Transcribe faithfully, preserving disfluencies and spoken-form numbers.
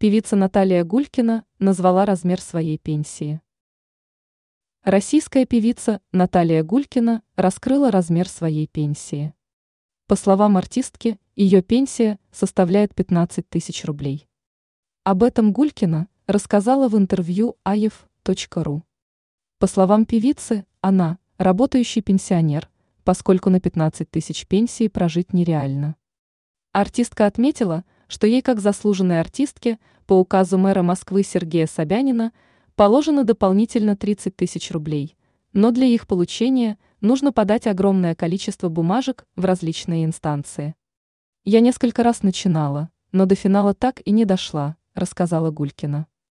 Певица Наталия Гулькина назвала размер своей пенсии. Российская певица Наталия Гулькина раскрыла размер своей пенсии. По словам артистки, ее пенсия составляет пятнадцать тысяч рублей. Об этом Гулькина рассказала в интервью а е ф точка ру. По словам певицы, она – работающий пенсионер, поскольку на пятнадцать тысяч пенсии прожить нереально. Артистка отметила, что ей, как заслуженной артистке, по указу мэра Москвы Сергея Собянина, положено дополнительно тридцать тысяч рублей, но для их получения нужно подать огромное количество бумажек в различные инстанции. «Я несколько раз начинала, но до финала так и не дошла», — рассказала Гулькина.